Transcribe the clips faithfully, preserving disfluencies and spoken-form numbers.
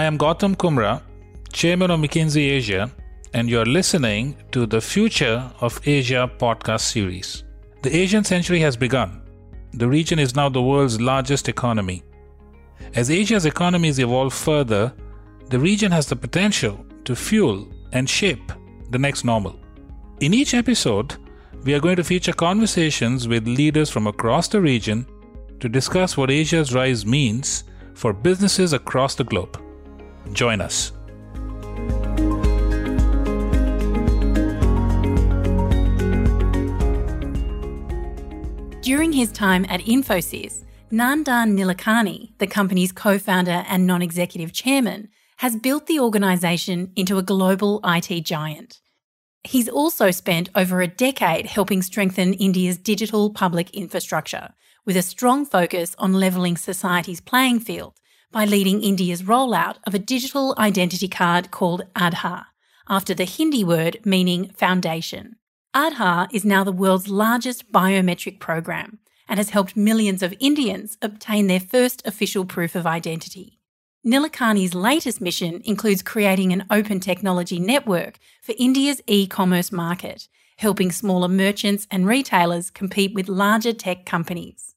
I am Gautam Kumra, Chairman of McKinsey Asia, and you're listening to the Future of Asia podcast series. The Asian century has begun. The region is now the world's largest economy. As Asia's economies evolve further, the region has the potential to fuel and shape the next normal. In each episode, we are going to feature conversations with leaders from across the region to discuss what Asia's rise means for businesses across the globe. Join us. During his time at Infosys, Nandan Nilekani, the company's co-founder and non-executive chairman, has built the organisation into a global I T giant. He's also spent over a decade helping strengthen India's digital public infrastructure, with a strong focus on levelling society's playing field by leading India's rollout of a digital identity card called Aadhaar, after the Hindi word meaning foundation. Aadhaar is now the world's largest biometric program and has helped millions of Indians obtain their first official proof of identity. Nilekani's latest mission includes creating an open technology network for India's e-commerce market, helping smaller merchants and retailers compete with larger tech companies.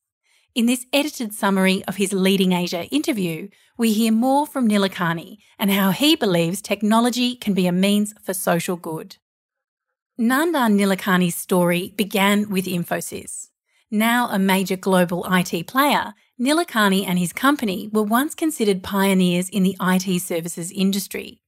In this edited summary of his Leading Asia interview, we hear more from Nilekani and how he believes technology can be a means for social good. Nandan Nilekani's story began with Infosys. Now a major global I T player, Nilekani and his company were once considered pioneers in the I T services industry.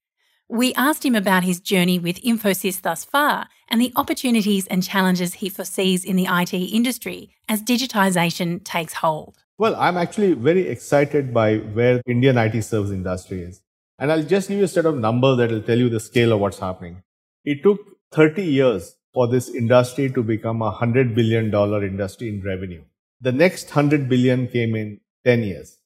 We asked him about his journey with Infosys thus far and the opportunities and challenges he foresees in the I T industry as digitization takes hold. Well, I'm actually very excited by where the Indian I T service industry is. And I'll just give you a set of numbers that will tell you the scale of what's happening. It took thirty years for this industry to become a one hundred billion dollars industry in revenue. The next one hundred billion dollars came in ten years.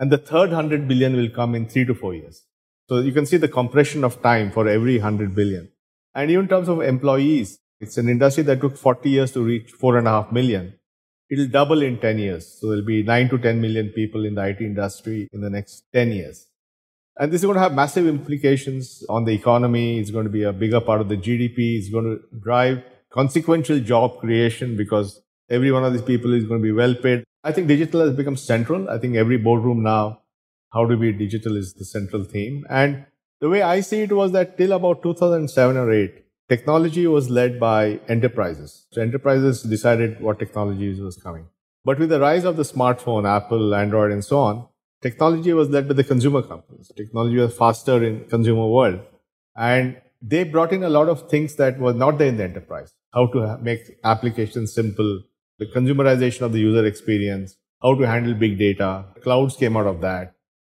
And the third one hundred billion dollars will come in three to four years. So you can see the compression of time for every one hundred billion. And even in terms of employees, it's an industry that took forty years to reach four point five million. It'll double in ten years. So there'll be nine to ten million people in the I T industry in the next ten years. And this is going to have massive implications on the economy. It's going to be a bigger part of the G D P. It's going to drive consequential job creation because every one of these people is going to be well paid. I think digital has become central. I think every boardroom now, how to be digital is the central theme. And the way I see it was that till about two thousand seven or eight, technology was led by enterprises. So enterprises decided what technologies was coming. But with the rise of the smartphone, Apple, Android, and so on, technology was led by the consumer companies. Technology was faster in consumer world. And they brought in a lot of things that were not there in the enterprise. How to make applications simple, the consumerization of the user experience, how to handle big data. Clouds came out of that.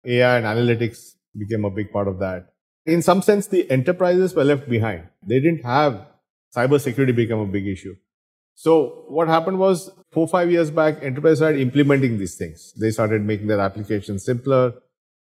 A I and analytics became a big part of that. In some sense, the enterprises were left behind. They didn't have cybersecurity become a big issue. So what happened was four, five years back, enterprises started implementing these things. They started making their applications simpler.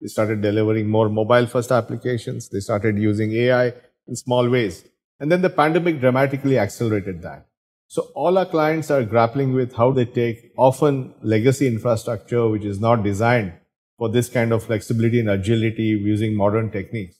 They started delivering more mobile-first applications. They started using A I in small ways. And then the pandemic dramatically accelerated that. So all our clients are grappling with how they take often legacy infrastructure, which is not designed for this kind of flexibility and agility using modern techniques.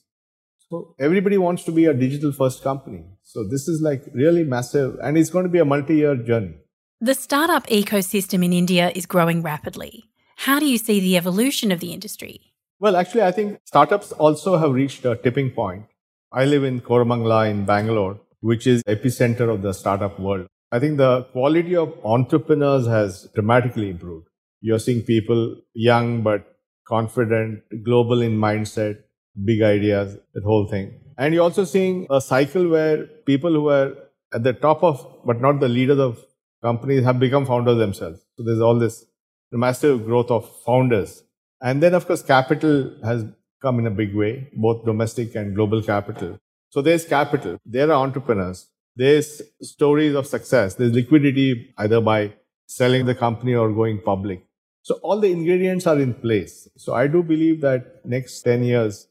So everybody wants to be a digital-first company. So this is like really massive, and it's going to be a multi-year journey. The startup ecosystem in India is growing rapidly. How do you see the evolution of the industry? Well, actually, I think startups also have reached a tipping point. I live in Koramangala in Bangalore, which is the epicenter of the startup world. I think the quality of entrepreneurs has dramatically improved. You're seeing people young but confident, global in mindset, big ideas, that whole thing. And you're also seeing a cycle where people who are at the top of, but not the leaders of companies have become founders themselves. So there's all this massive growth of founders. And then, of course, capital has come in a big way, both domestic and global capital. So there's capital, there are entrepreneurs, there's stories of success, there's liquidity either by selling the company or going public. So all the ingredients are in place. So I do believe that next ten years,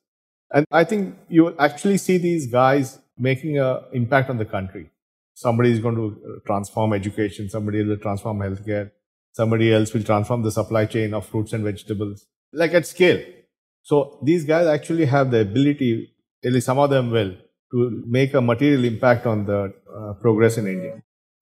and I think you will actually see these guys making an impact on the country. Somebody is going to transform education, somebody will transform healthcare, somebody else will transform the supply chain of fruits and vegetables, like at scale. So these guys actually have the ability, at least some of them will, to make a material impact on the uh, progress in India.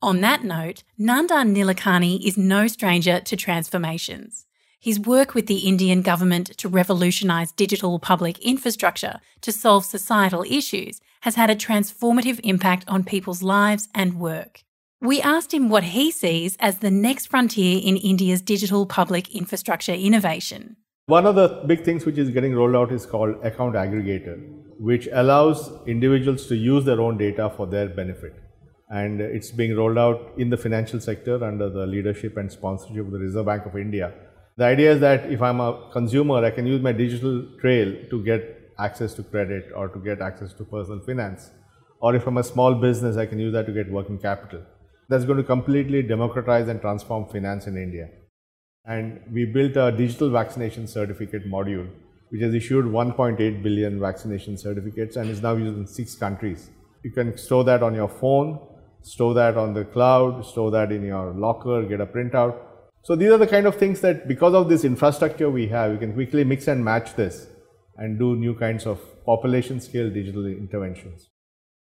On that note, Nandan Nilekani is no stranger to transformations. His work with the Indian government to revolutionise digital public infrastructure to solve societal issues has had a transformative impact on people's lives and work. We asked him what he sees as the next frontier in India's digital public infrastructure innovation. One of the big things which is getting rolled out is called Account Aggregator, which allows individuals to use their own data for their benefit. And it's being rolled out in the financial sector under the leadership and sponsorship of the Reserve Bank of India. The idea is that if I'm a consumer, I can use my digital trail to get access to credit or to get access to personal finance. Or if I'm a small business, I can use that to get working capital. That's going to completely democratize and transform finance in India. And we built a digital vaccination certificate module, which has issued one point eight billion vaccination certificates and is now used in six countries. You can store that on your phone, store that on the cloud, store that in your locker, get a printout. So these are the kind of things that, because of this infrastructure we have, we can quickly mix and match this and do new kinds of population scale digital interventions.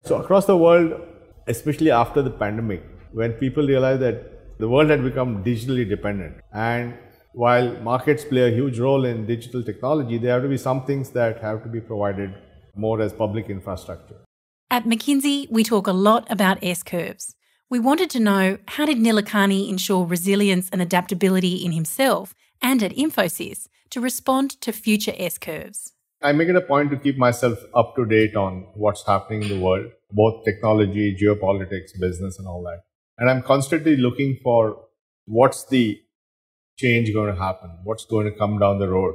So across the world, especially after the pandemic, when people realized that the world had become digitally dependent, and while markets play a huge role in digital technology, there have to be some things that have to be provided more as public infrastructure. At McKinsey, we talk a lot about S-curves. We wanted to know, how did Nilekani ensure resilience and adaptability in himself and at Infosys to respond to future S-curves? I make it a point to keep myself up to date on what's happening in the world, both technology, geopolitics, business and all that. And I'm constantly looking for what's the change going to happen, what's going to come down the road.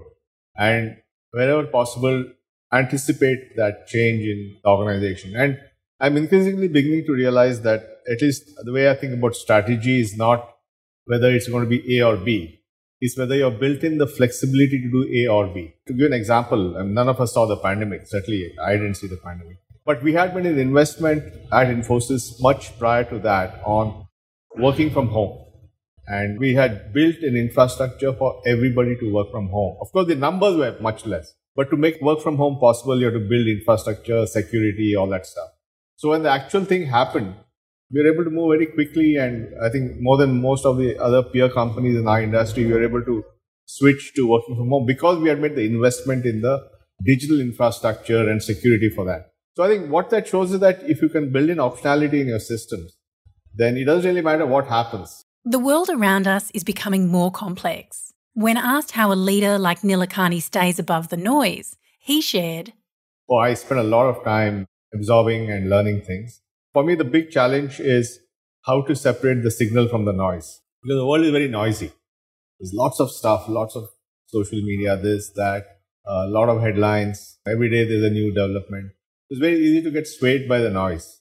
And wherever possible, anticipate that change in the organization. And I'm increasingly beginning to realize that at least the way I think about strategy is not whether it's going to be A or B. It's whether you're built in the flexibility to do A or B. To give an example, and none of us saw the pandemic. Certainly, I didn't see the pandemic. But we had made an investment at Infosys much prior to that on working from home. And we had built an infrastructure for everybody to work from home. Of course, the numbers were much less. But to make work from home possible, you have to build infrastructure, security, all that stuff. So when the actual thing happened, we were able to move very quickly, and I think more than most of the other peer companies in our industry, we were able to switch to working from home because we had made the investment in the digital infrastructure and security for that. So I think what that shows is that if you can build in optionality in your systems, then it doesn't really matter what happens. The world around us is becoming more complex. When asked how a leader like Nilekani stays above the noise, he shared, Oh, I spend a lot of time absorbing and learning things. For me, the big challenge is how to separate the signal from the noise. Because the world is very noisy. There's lots of stuff, lots of social media, this, that, a lot of headlines. Every day there's a new development. It's very easy to get swayed by the noise.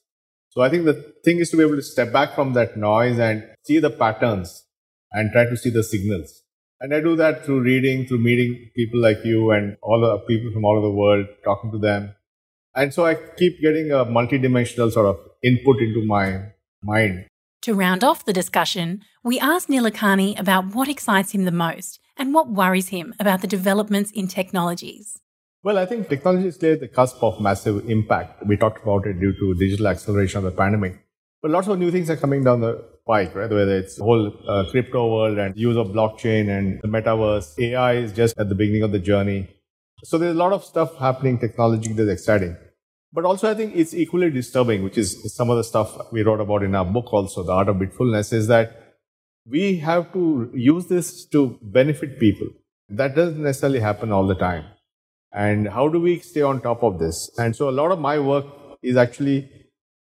So I think the thing is to be able to step back from that noise and see the patterns and try to see the signals. And I do that through reading, through meeting people like you and all the people from all over the world, talking to them. And so I keep getting a multidimensional sort of input into my mind. To round off the discussion, we asked Nilekani about what excites him the most and what worries him about the developments in technologies. Well, I think technology is at the cusp of massive impact. We talked about it due to digital acceleration of the pandemic. But lots of new things are coming down the pike, right? Whether it's the whole uh, crypto world and use of blockchain and the metaverse. A I is just at the beginning of the journey. So there's a lot of stuff happening technology that's exciting. But also, I think it's equally disturbing, which is some of the stuff we wrote about in our book also, The Art of Beatfulness, is that we have to use this to benefit people. That doesn't necessarily happen all the time. And how do we stay on top of this? And so a lot of my work is actually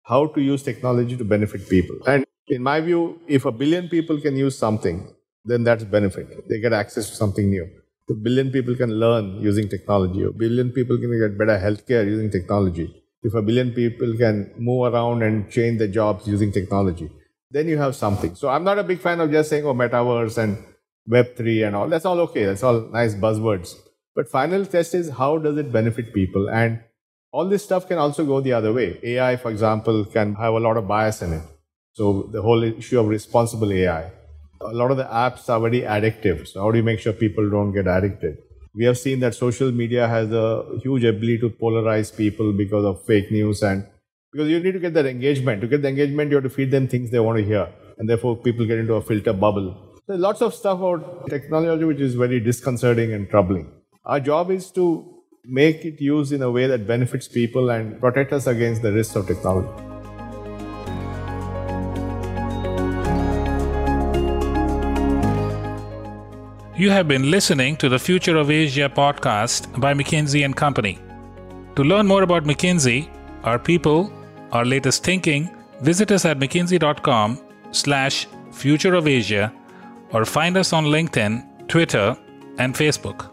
how to use technology to benefit people. And in my view, if a billion people can use something, then that's benefit. They get access to something new. A billion people can learn using technology. A billion people can get better healthcare using technology. If a billion people can move around and change their jobs using technology, then you have something. So I'm not a big fan of just saying, oh, metaverse and web three and all. That's all okay. That's all nice buzzwords. But final test is, how does it benefit people? And all this stuff can also go the other way. A I, for example, can have a lot of bias in it. So the whole issue of responsible A I. A lot of the apps are very addictive. So how do you make sure people don't get addicted? We have seen that social media has a huge ability to polarize people because of fake news, and because you need to get that engagement. To get the engagement, you have to feed them things they want to hear, and therefore people get into a filter bubble. There's lots of stuff about technology which is very disconcerting and troubling. Our job is to make it used in a way that benefits people and protect us against the risks of technology. You have been listening to the Future of Asia podcast by McKinsey and Company. To learn more about McKinsey, our people, our latest thinking, visit us at mckinsey dot com slash future of Asia or find us on LinkedIn, Twitter, and Facebook.